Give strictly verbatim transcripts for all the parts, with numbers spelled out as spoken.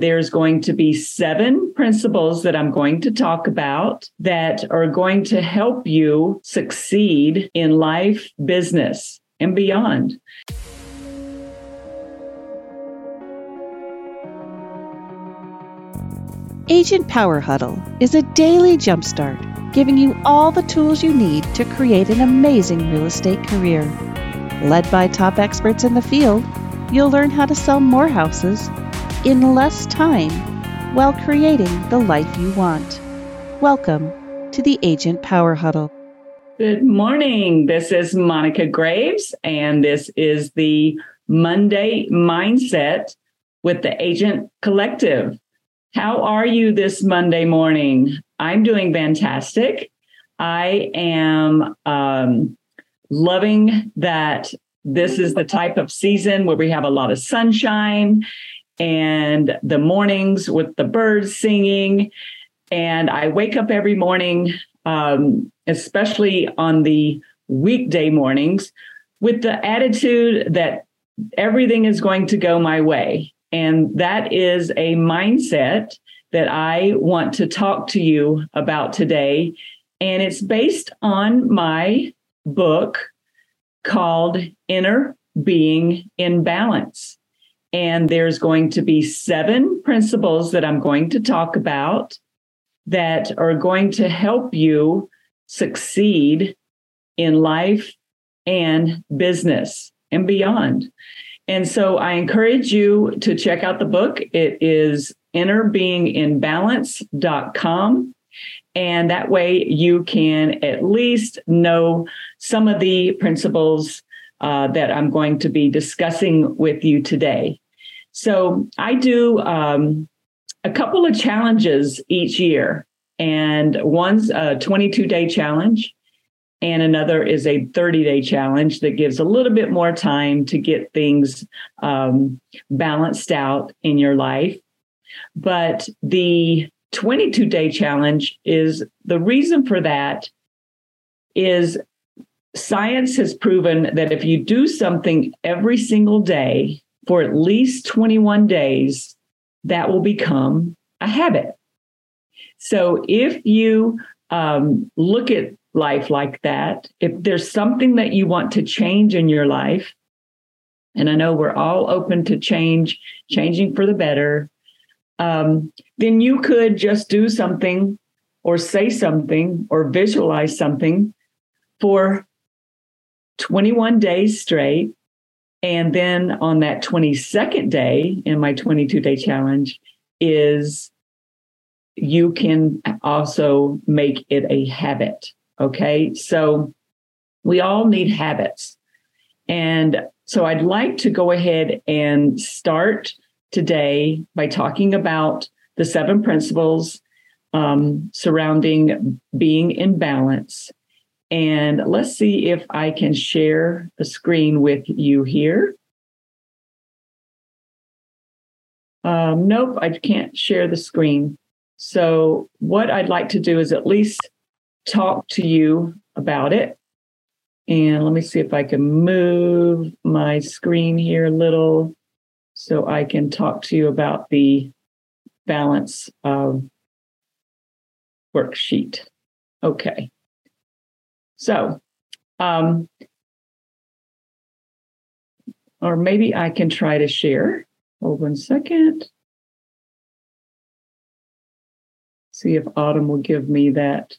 There's going to be seven principles that I'm going to talk about that are going to help you succeed in life, business, and beyond. Agent Power Huddle is a daily jumpstart, giving you all the tools you need to create an amazing real estate career. Led by top experts in the field, you'll learn how to sell more houses in less time while creating the life you want. Welcome to the Agent Power Huddle. Good morning. This is Monica Graves, and this is the Monday Mindset with the Agent Collective. How are you this Monday morning? I'm doing fantastic. I am um, loving that this is the type of season where we have a lot of sunshine and the mornings with the birds singing. And I wake up every morning, um, especially on the weekday mornings, with the attitude that everything is going to go my way. And that is a mindset that I want to talk to you about today. And it's based on my book called Inner Being in Balance. And there's going to be seven principles that I'm going to talk about that are going to help you succeed in life and business and beyond. And so I encourage you to check out the book. It is inner being in balance dot com. And that way you can at least know some of the principles Uh, that I'm going to be discussing with you today. So I do um, a couple of challenges each year, and one's a twenty-two day challenge, and another is a thirty day challenge that gives a little bit more time to get things um, balanced out in your life. But the twenty-two day challenge is the reason for that is science has proven that if you do something every single day for at least twenty-one days, that will become a habit. So if you um, look at life like that, if there's something that you want to change in your life, and I know we're all open to change, changing for the better, um, then you could just do something or say something or visualize something for twenty-one days straight. And then on that twenty-second day in my twenty-two day challenge is you can also make it a habit. Okay. So we all need habits. And so I'd like to go ahead and start today by talking about the seven principles um, surrounding being in balance. And let's see if I can share a screen with you here. Um, nope, I can't share the screen. So what I'd like to do is at least talk to you about it. And let me see if I can move my screen here a little so I can talk to you about the balance uh, worksheet. Okay. So, um, or maybe I can try to share. Hold one second. See if Autumn will give me that.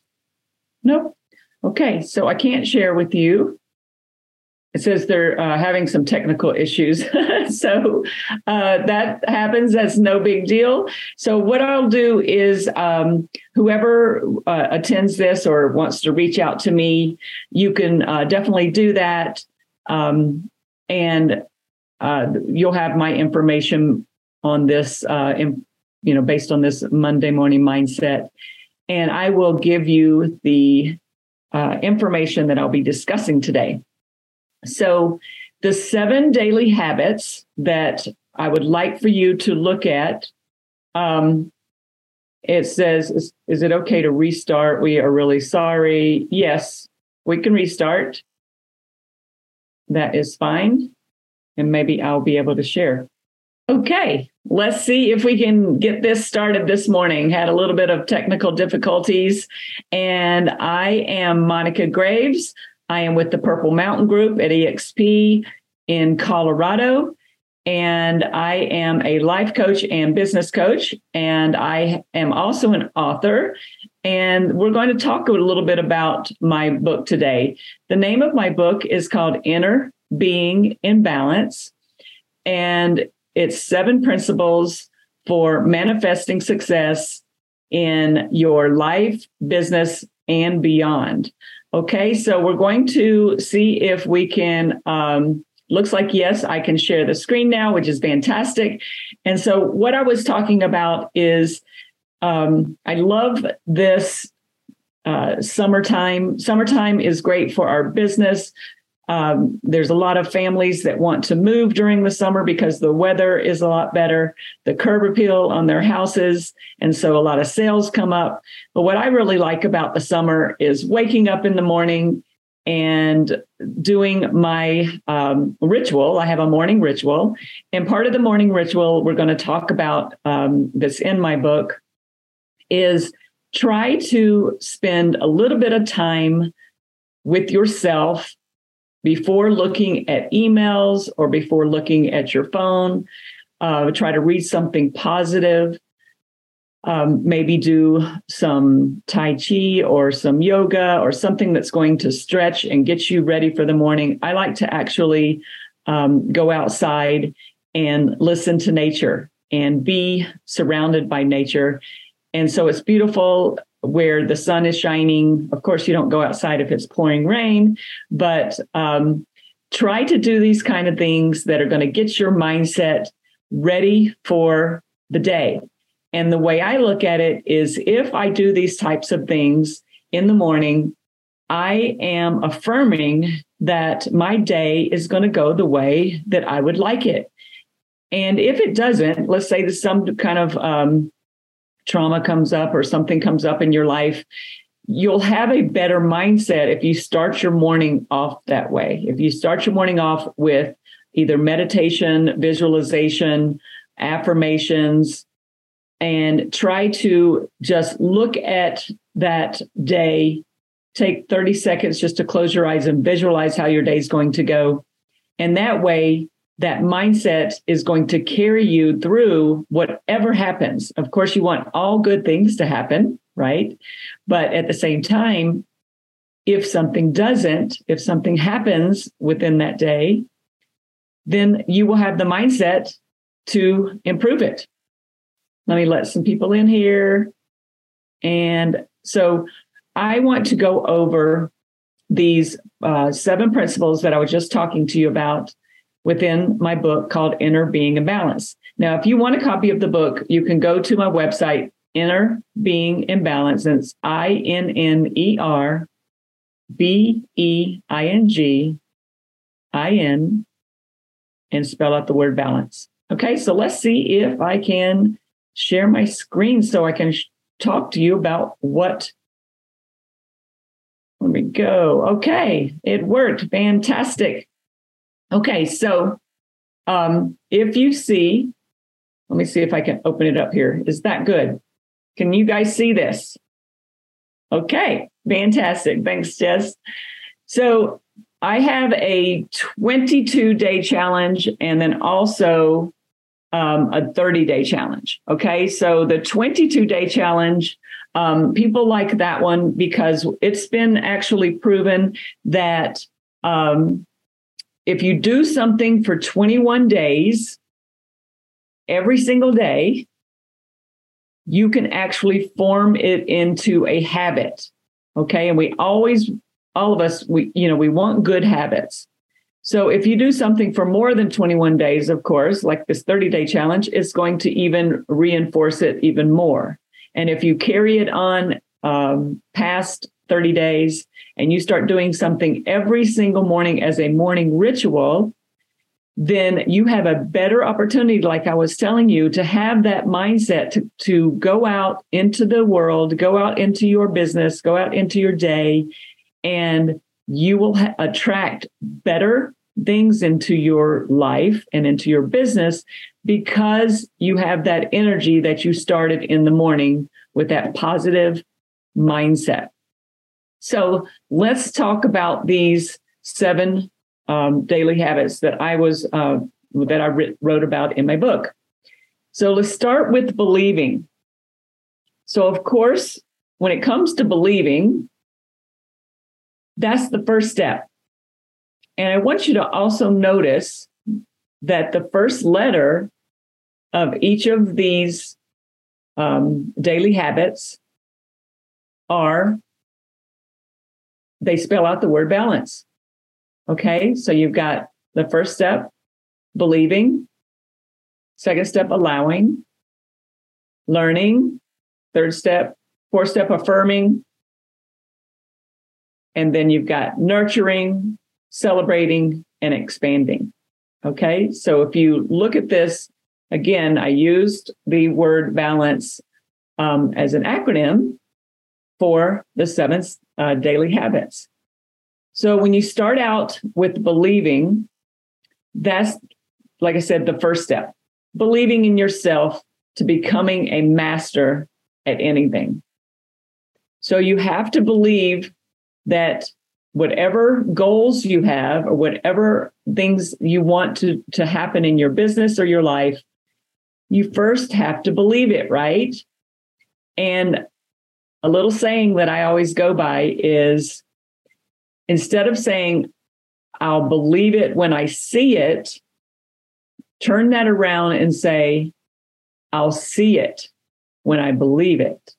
Nope. Okay, so I can't share with you. It says they're uh, having some technical issues. So uh, that happens. That's no big deal. So what I'll do is um, whoever uh, attends this or wants to reach out to me, you can uh, definitely do that. Um, and uh, you'll have my information on this, uh, in, you know, based on this Monday morning mindset. And I will give you the uh, information that I'll be discussing today. So the seven daily habits that I would like for you to look at, um, it says, is, is it okay to restart? We are really sorry. Yes, we can restart. That is fine. And maybe I'll be able to share. Okay, let's see if we can get this started this morning. Had a little bit of technical difficulties. And I am Monica Graves. I am with the Purple Mountain Group at E X P in Colorado. And I am a life coach and business coach. And I am also an author. And we're going to talk a little bit about my book today. The name of my book is called Inner Being in Balance. And it's seven principles for manifesting success in your life, business, and beyond. Okay, so we're going to see if we can... Um, Looks like, yes, I can share the screen now, which is fantastic. And so what I was talking about is um, I love this uh, summertime. Summertime is great for our business. Um, there's a lot of families that want to move during the summer because the weather is a lot better, the curb appeal on their houses. And so a lot of sales come up. But what I really like about the summer is waking up in the morning and doing my um, ritual. I have a morning ritual. And part of the morning ritual we're going to talk about um, that's in my book is try to spend a little bit of time with yourself before looking at emails or before looking at your phone. Uh, try to read something positive. Um, maybe do some Tai Chi or some yoga or something that's going to stretch and get you ready for the morning. I like to actually um, go outside and listen to nature and be surrounded by nature. And so it's beautiful where the sun is shining. Of course, you don't go outside if it's pouring rain, but um, try to do these kind of things that are going to get your mindset ready for the day. And the way I look at it is if I do these types of things in the morning, I am affirming that my day is going to go the way that I would like it. And if it doesn't, let's say there's some kind of um, trauma comes up or something comes up in your life, you'll have a better mindset if you start your morning off that way. If you start your morning off with either meditation, visualization, affirmations, and try to just look at that day, take thirty seconds just to close your eyes and visualize how your day is going to go. And that way, that mindset is going to carry you through whatever happens. Of course, you want all good things to happen, right? But at the same time, if something doesn't, if something happens within that day, then you will have the mindset to improve it. Let me let some people in here. And so I want to go over these uh, seven principles that I was just talking to you about within my book called Inner Being in Balance. Now, if you want a copy of the book, you can go to my website, Inner Being in Balance. And it's I N N E R B E I N G I N and spell out the word balance. Okay, so let's see if I can share my screen so I can sh- talk to you about what. There we go. Okay, it worked. Fantastic. Okay, so um, if you see, let me see if I can open it up here. Is that good? Can you guys see this? Okay, fantastic. Thanks, Jess. So I have a twenty-two day challenge and then also Um, a thirty day challenge. Okay. So the twenty-two day challenge, um, people like that one because it's been actually proven that um, if you do something for twenty-one days, every single day, you can actually form it into a habit. Okay. And we always, all of us, we, you know, we want good habits. So if you do something for more than twenty-one days, of course, like this thirty day challenge, it's going to even reinforce it even more. And if you carry it on um, past thirty days and you start doing something every single morning as a morning ritual, then you have a better opportunity, like I was telling you, to have that mindset to, to go out into the world, go out into your business, go out into your day, and you will ha- attract better things into your life and into your business because you have that energy that you started in the morning with that positive mindset. So let's talk about these seven um, daily habits that I was uh, that I wrote about in my book. So let's start with believing. So, of course, when it comes to believing, that's the first step. And I want you to also notice that the first letter of each of these um, daily habits are, they spell out the word balance. Okay, so you've got the first step, believing. Second step, allowing. Learning. Third step, fourth step, affirming. And then you've got nurturing, celebrating, and expanding. Okay, so if you look at this, again, I used the word balance um, as an acronym for the seven uh, daily habits. So when you start out with believing, that's, like I said, the first step. Believing in yourself to becoming a master at anything. So you have to believe that whatever goals you have or whatever things you want to, to happen in your business or your life, you first have to believe it, right? And a little saying that I always go by is, instead of saying, I'll believe it when I see it, turn that around and say, I'll see it when I believe it.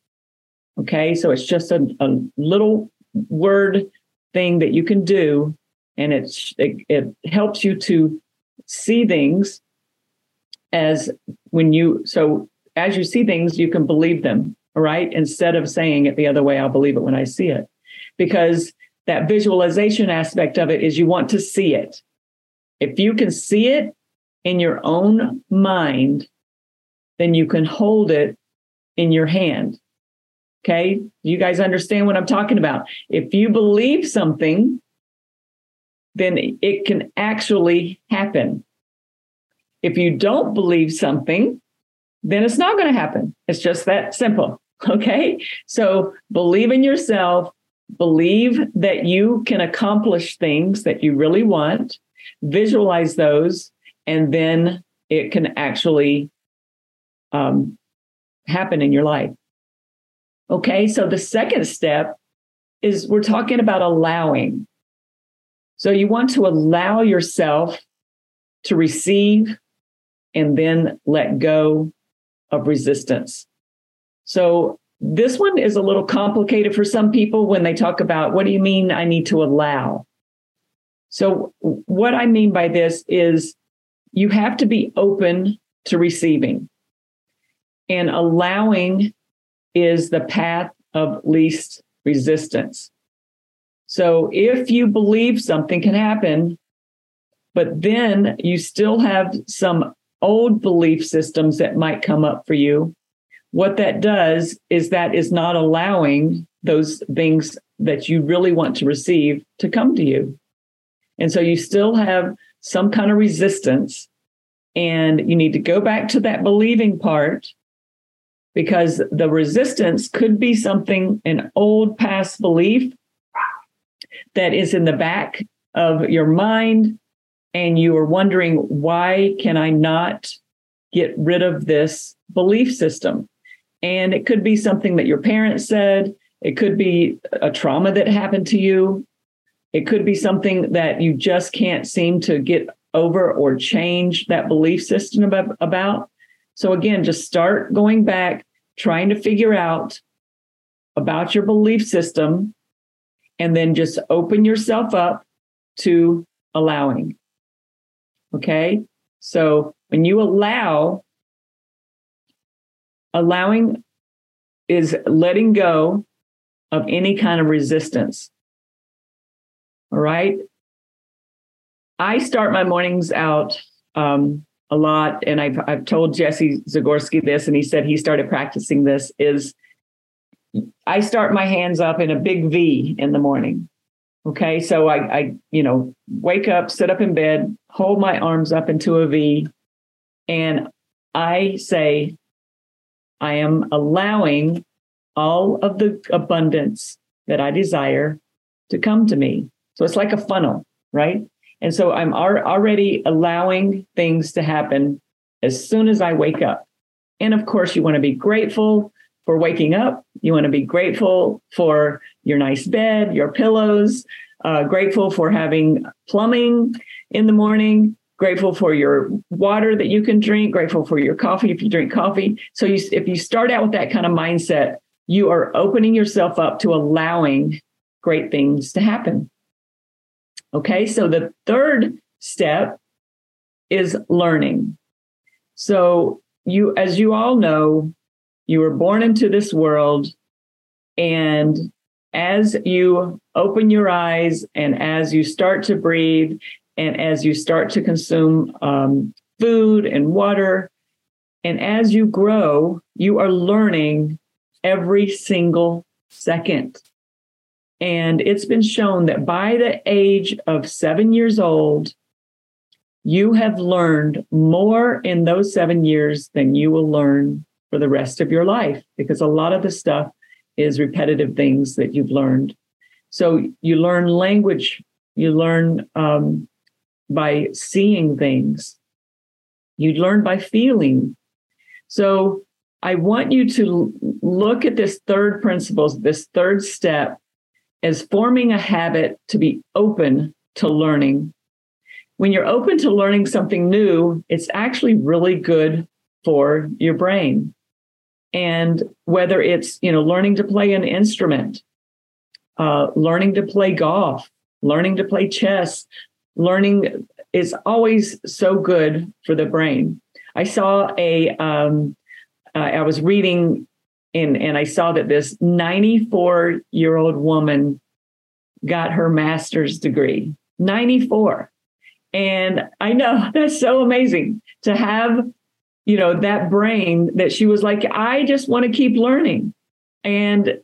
Okay, so it's just a, a little word thing that you can do, and it's, it, it helps you to see things as when you, so as you see things, you can believe them, all right? Instead of saying it the other way, I'll believe it when I see it. Because that visualization aspect of it is you want to see it. If you can see it in your own mind, then you can hold it in your hand. Okay, you guys understand what I'm talking about. If you believe something, then it can actually happen. If you don't believe something, then it's not going to happen. It's just that simple. Okay, so believe in yourself. Believe that you can accomplish things that you really want. Visualize those, and then it can actually um, happen in your life. Okay, so the second step is we're talking about allowing. So you want to allow yourself to receive and then let go of resistance. So this one is a little complicated for some people when they talk about, what do you mean I need to allow? So what I mean by this is you have to be open to receiving, and allowing is the path of least resistance. So if you believe something can happen, but then you still have some old belief systems that might come up for you, what that does is that is not allowing those things that you really want to receive to come to you. And so you still have some kind of resistance, and you need to go back to that believing part, because the resistance could be something, an old past belief that is in the back of your mind, and you are wondering, why can I not get rid of this belief system? And it could be something that your parents said. It could be a trauma that happened to you. It could be something that you just can't seem to get over or change that belief system about. So again, just start going back, trying to figure out about your belief system, and then just open yourself up to allowing. Okay? So when you allow, allowing is letting go of any kind of resistance. All right? I start my mornings out um a lot, and I've I've told Jesse Zagorski this, and he said he started practicing this, is I start my hands up in a big V in the morning. Okay, so I, I you know, wake up, sit up in bed, hold my arms up into a V, And I say, I am allowing all of the abundance that I desire to come to me. So it's like a funnel, right? And so I'm ar- already allowing things to happen as soon as I wake up. And of course, you want to be grateful for waking up. You want to be grateful for your nice bed, your pillows, uh, grateful for having plumbing in the morning, grateful for your water that you can drink, grateful for your coffee if you drink coffee. So you, if you start out with that kind of mindset, you are opening yourself up to allowing great things to happen. Okay, so the third step is learning. So you, as you all know, you were born into this world, and as you open your eyes and as you start to breathe and as you start to consume um, food and water, and as you grow, you are learning every single second. And it's been shown that by the age of seven years old, you have learned more in those seven years than you will learn for the rest of your life, because a lot of the stuff is repetitive things that you've learned. So you learn language, you learn um, by seeing things, you learn by feeling. So I want you to look at this third principle, this third step, as forming a habit to be open to learning. When you're open to learning something new, it's actually really good for your brain. And whether it's, you know, learning to play an instrument, uh, learning to play golf, learning to play chess, learning is always so good for the brain. I saw a, um, uh, I was reading And, and I saw that this ninety-four-year-old woman got her master's degree, ninety-four. And I know that's so amazing to have, you know, that brain that she was like, I just want to keep learning. And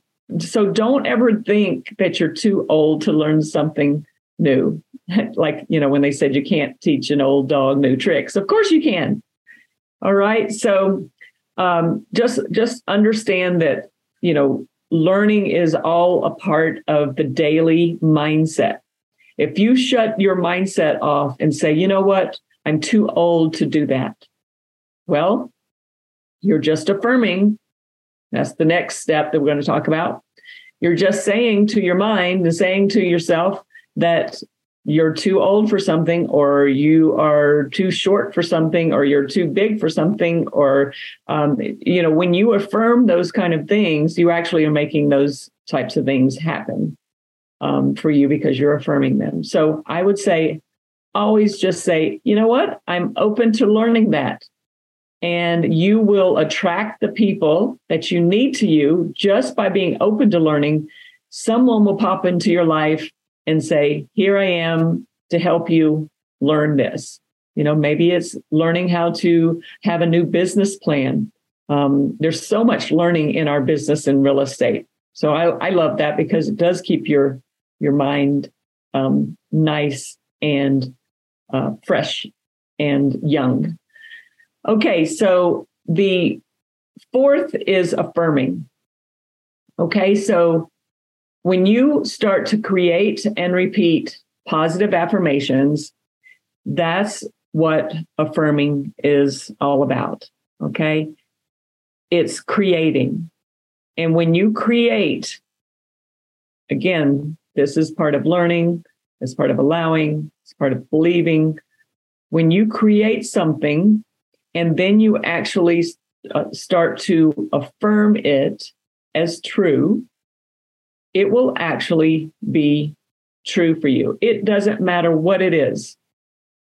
so don't ever think that you're too old to learn something new. Like, you know, when they said you can't teach an old dog new tricks, of course you can. All right. So Um, just, just understand that, you know, learning is all a part of the daily mindset. If you shut your mindset off and say, you know what, I'm too old to do that. Well, you're just affirming. That's the next step that we're going to talk about. You're just saying to your mind and saying to yourself that you're too old for something, or you are too short for something, or you're too big for something, or, um, you know, when you affirm those kind of things, you actually are making those types of things happen um, for you because you're affirming them. So I would say, always just say, you know what, I'm open to learning that. And you will attract the people that you need to you just by being open to learning. Someone will pop into your life and say, here I am to help you learn this. You know, maybe it's learning how to have a new business plan. Um, there's so much learning in our business and real estate. So I, I love that because it does keep your, your mind um, nice and uh, fresh and young. Okay, so the fourth is affirming. Okay, so when you start to create and repeat positive affirmations, that's what affirming is all about, okay? It's creating. And when you create, again, this is part of learning, it's part of allowing, it's part of believing. When you create something and then you actually uh, start to affirm it as true, it will actually be true for you. It doesn't matter what it is.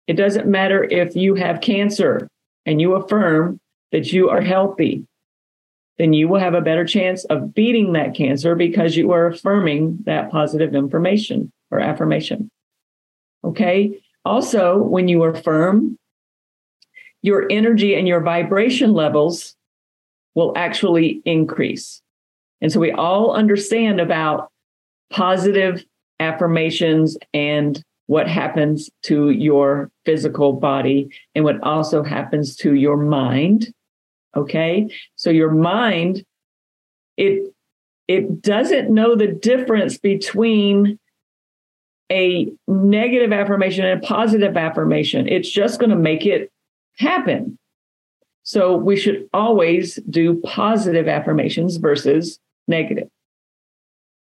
It doesn't matter if you have cancer and you affirm that you are healthy, then you will have a better chance of beating that cancer because you are affirming that positive information or affirmation. Okay. Also, when you affirm, your energy and your vibration levels will actually increase. And so we all understand about positive affirmations and what happens to your physical body and what also happens to your mind. Okay, so your mind, it it doesn't know the difference between a negative affirmation and a positive affirmation. It's just going to make it happen. So we should always do positive affirmations versus negative.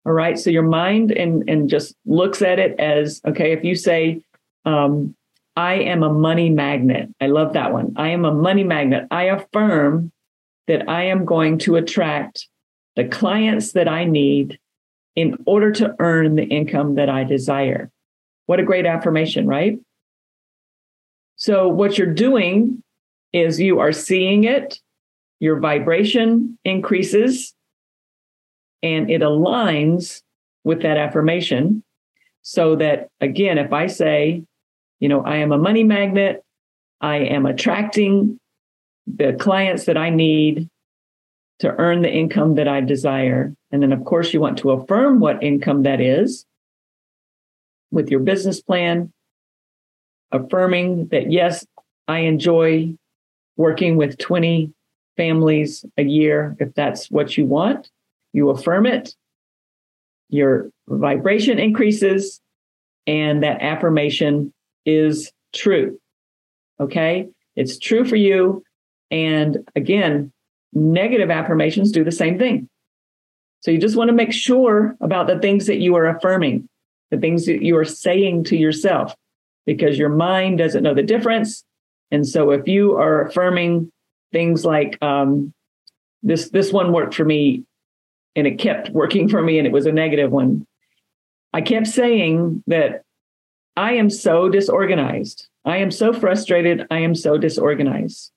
All right. So your mind and, and just looks at it as, okay, if you say, um, I am a money magnet. I love that one. I am a money magnet. I affirm that I am going to attract the clients that I need in order to earn the income that I desire. What a great affirmation, right? So what you're doing is you are seeing it, your vibration increases, and it aligns with that affirmation so that, again, if I say, you know, I am a money magnet, I am attracting the clients that I need to earn the income that I desire. And then, of course, you want to affirm what income that is with your business plan, affirming that, yes, I enjoy working with twenty families a year. If that's what you want, you affirm it, your vibration increases, and that affirmation is true. Okay? It's true for you. And again, negative affirmations do the same thing. So you just want to make sure about the things that you are affirming, the things that you are saying to yourself, because your mind doesn't know the difference. And so if you are affirming things like, um, this, this one worked for me, and it kept working for me, and it was a negative one. I kept saying that I am so disorganized. I am so frustrated. I am so disorganized.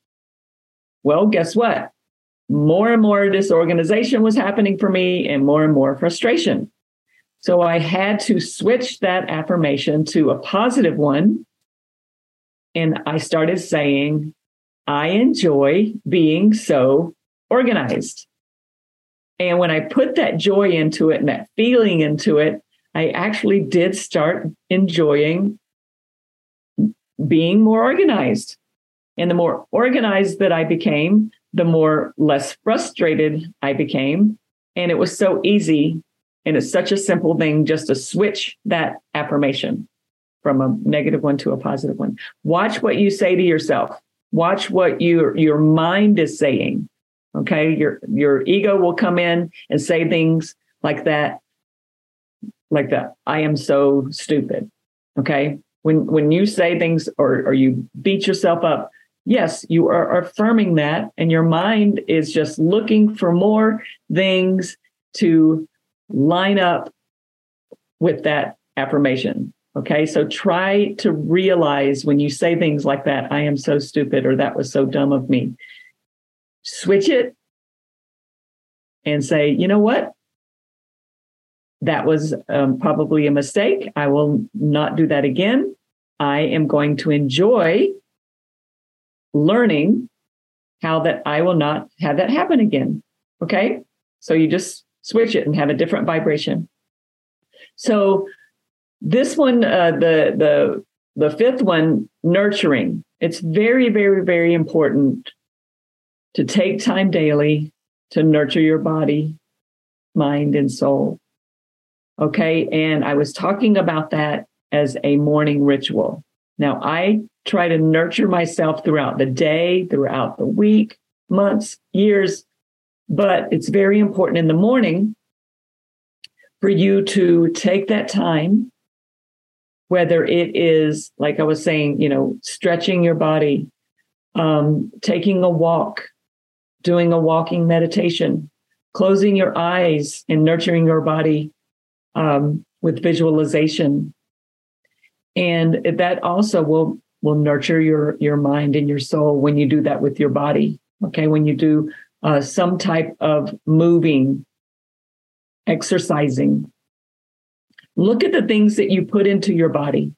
Well, guess what? More and more disorganization was happening for me and more and more frustration. So I had to switch that affirmation to a positive one. And I started saying, I enjoy being so organized. And when I put that joy into it and that feeling into it, I actually did start enjoying being more organized. And the more organized that I became, the more less frustrated I became. And it was so easy. And it's such a simple thing just to switch that affirmation from a negative one to a positive one. Watch what you say to yourself. Watch what your, your mind is saying. Okay, your your ego will come in and say things like that, like that. I am so stupid. Okay, when when you say things or or you beat yourself up, yes, you are affirming that, and your mind is just looking for more things to line up with that affirmation. Okay, so try to realize when you say things like that, I am so stupid, or that was so dumb of me. Switch it and say, you know what? That was um, probably a mistake. I will not do that again. I am going to enjoy learning how that I will not have that happen again. Okay? So you just switch it and have a different vibration. So this one, uh, the the the fifth one, nurturing. It's very, very, very important to take time daily to nurture your body, mind, and soul. Okay, and I was talking about that as a morning ritual. Now, I try to nurture myself throughout the day, throughout the week, months, years, but it's very important in the morning for you to take that time, whether it is, like I was saying, you know, stretching your body, um, taking a walk, doing a walking meditation, closing your eyes and nurturing your body um, with visualization. And that also will, will nurture your, your mind and your soul when you do that with your body. Okay. When you do uh, some type of moving, exercising, look at the things that you put into your body.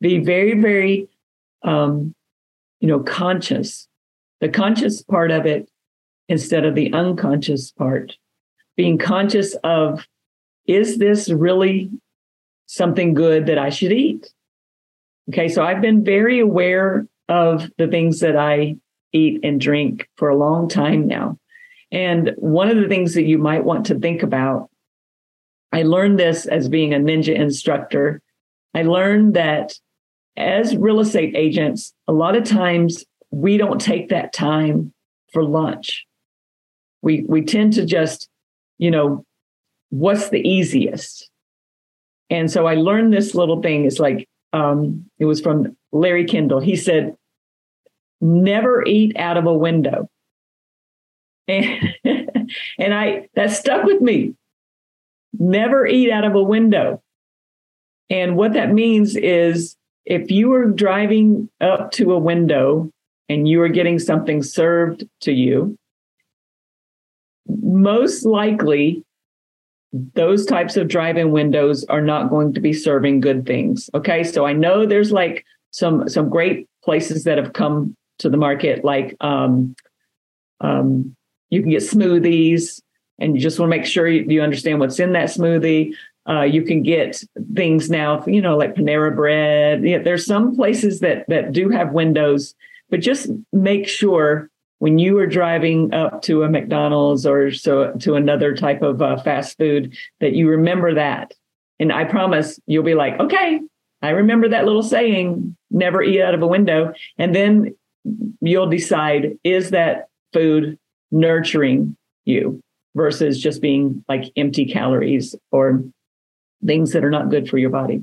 Be very, very, um, you know, conscious, the conscious part of it instead of the unconscious part. Being conscious of, is this really something good that I should eat? Okay, so I've been very aware of the things that I eat and drink for a long time now. And one of the things that you might want to think about, I learned this as being a ninja instructor. I learned that as real estate agents, a lot of times we don't take that time for lunch. We we tend to just, you know, what's the easiest? And so I learned this little thing. It's like, um, it was from Larry Kendall. He said, never eat out of a window. And, and I that stuck with me. Never eat out of a window. And what that means is if you are driving up to a window and you are getting something served to you, most likely those types of drive-in windows are not going to be serving good things. Okay, so I know there's like some some great places that have come to the market, like um, um, you can get smoothies. And you just want to make sure you understand what's in that smoothie. Uh, you can get things now, you know, like Panera Bread. Yeah, there's some places that that do have windows, but just make sure when you are driving up to a McDonald's or so to another type of uh, fast food that you remember that. And I promise you'll be like, okay, I remember that little saying, never eat out of a window. And then you'll decide, is that food nurturing you versus just being like empty calories or things that are not good for your body?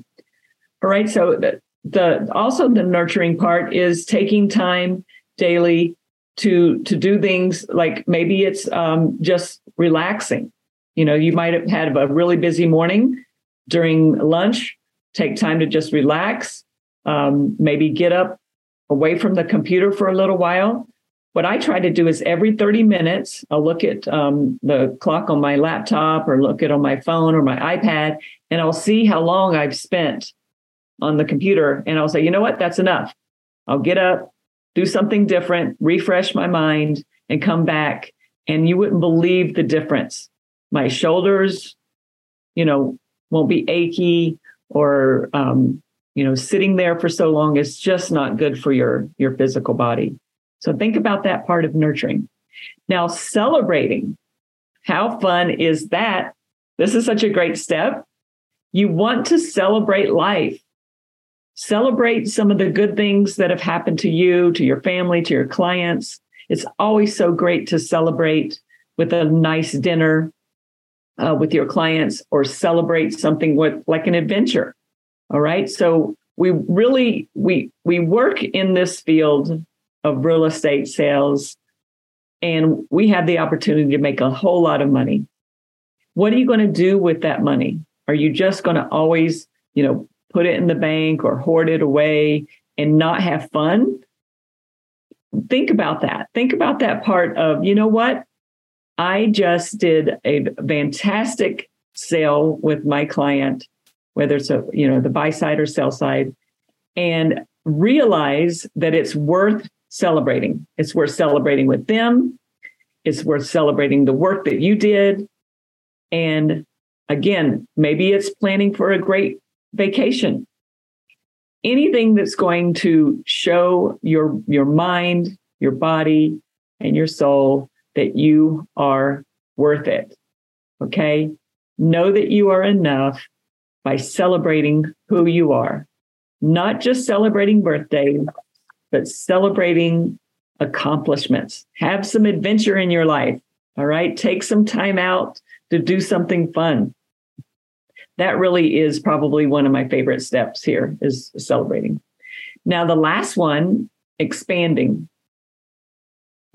All right. So the, the also the nurturing part is taking time daily to to do things like maybe it's um, just relaxing. You know, you might have had a really busy morning. During lunch, take time to just relax. Um, maybe get up away from the computer for a little while. What I try to do is every thirty minutes, I'll look at um, the clock on my laptop or look at on my phone or my iPad, and I'll see how long I've spent on the computer. And I'll say, you know what, that's enough. I'll get up, do something different, refresh my mind, and come back. And you wouldn't believe the difference. My shoulders, you know, won't be achy, or, um, you know, sitting there for so long is just not good for your, your physical body. So think about that part of nurturing. Now, celebrating. How fun is that? This is such a great step. You want to celebrate life. Celebrate some of the good things that have happened to you, to your family, to your clients. It's always so great to celebrate with a nice dinner uh, with your clients, or celebrate something with like an adventure. All right. So we really, we we work in this field of real estate sales, and we have the opportunity to make a whole lot of money. What are you going to do with that money? Are you just going to always, you know, put it in the bank or hoard it away and not have fun? Think about that. Think about that part of, you know what? I just did a fantastic sale with my client, whether it's a, you know, the buy side or sell side, and realize that it's worth celebrating. It's worth celebrating with them. It's worth celebrating the work that you did. And again, maybe it's planning for a great vacation. Anything that's going to show your, your mind, your body, and your soul that you are worth it. Okay? Know that you are enough by celebrating who you are. Not just celebrating birthdays, but celebrating accomplishments. Have some adventure in your life, all right? Take some time out to do something fun. That really is probably one of my favorite steps here, is celebrating. Now, the last one, expanding.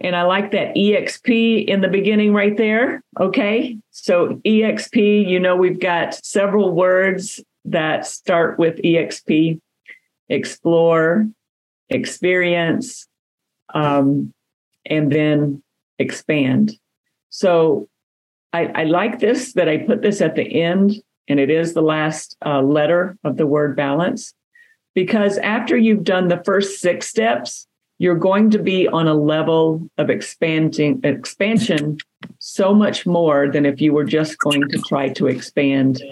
And I like that E X P in the beginning right there, okay? So E X P, you know, we've got several words that start with E X P. Explore, experience, um, and then expand. So I, I like this, that I put this at the end, and it is the last uh, letter of the word balance, because after you've done the first six steps, you're going to be on a level of expanding, expansion so much more than if you were just going to try to expand,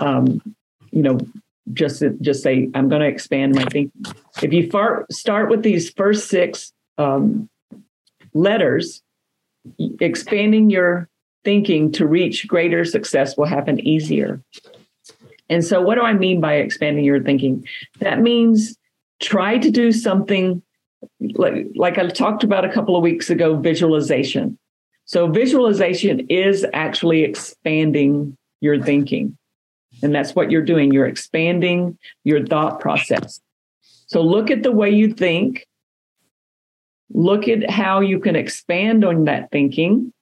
um, you know, just just say, I'm going to expand my thinking. If you far, start with these first six um, letters, expanding your thinking to reach greater success will happen easier. And so what do I mean by expanding your thinking? That means try to do something like, like I talked about a couple of weeks ago, visualization. So visualization is actually expanding your thinking. And that's what you're doing. You're expanding your thought process. So look at the way you think. Look at how you can expand on that thinking.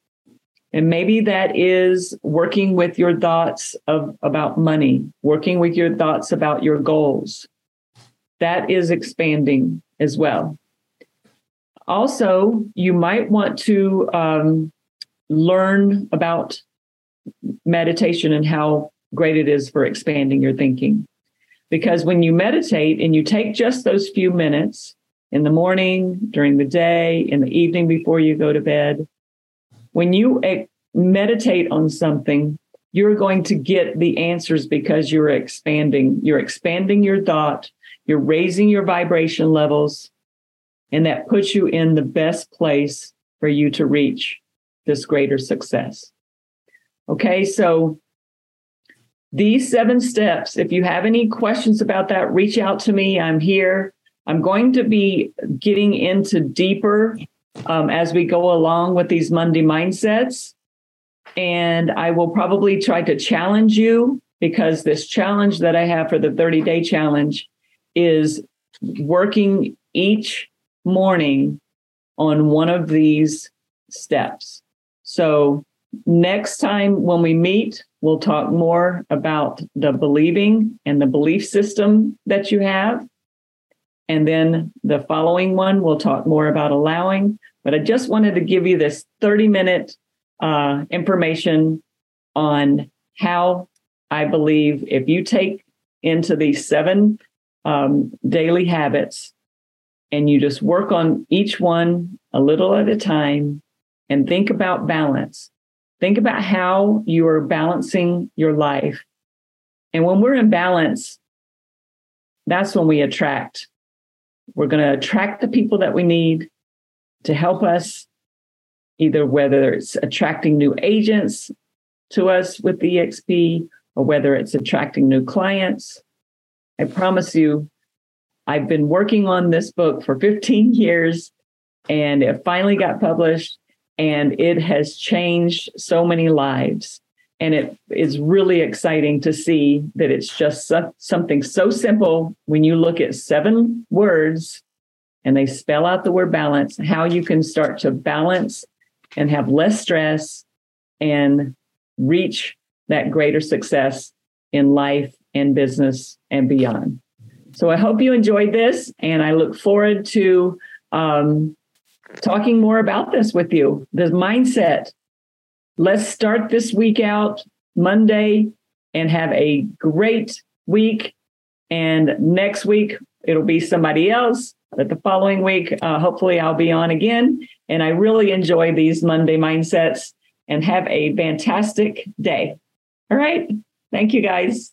And maybe that is working with your thoughts of, about money, working with your thoughts about your goals. That is expanding as well. Also, you might want to um, learn about meditation and how great it is for expanding your thinking. Because when you meditate and you take just those few minutes in the morning, during the day, in the evening before you go to bed, when you meditate on something, you're going to get the answers because you're expanding. You're expanding your thought. You're raising your vibration levels. And that puts you in the best place for you to reach this greater success. Okay, so these seven steps, if you have any questions about that, reach out to me. I'm here. I'm going to be getting into deeper Um, as we go along with these Monday mindsets. And I will probably try to challenge you, because this challenge that I have for the thirty-day challenge is working each morning on one of these steps. So next time when we meet, we'll talk more about the believing and the belief system that you have. And then the following one, we'll talk more about allowing. But I just wanted to give you this thirty-minute uh, information on how I believe if you take into these seven um, daily habits and you just work on each one a little at a time and think about balance, think about how you are balancing your life. And when we're in balance, that's when we attract. We're going to attract the people that we need to help us, either whether it's attracting new agents to us with E X P or whether it's attracting new clients. I promise you, I've been working on this book for fifteen years and it finally got published, and it has changed so many lives. And it is really exciting to see that it's just so, something so simple when you look at seven words and they spell out the word balance, how you can start to balance and have less stress and reach that greater success in life and business and beyond. So I hope you enjoyed this, and I look forward to um, talking more about this with you, this mindset. Let's start this week out Monday and have a great week. And next week, it'll be somebody else. But the following week, uh, hopefully I'll be on again. And I really enjoy these Monday mindsets, and have a fantastic day. All right. Thank you, guys.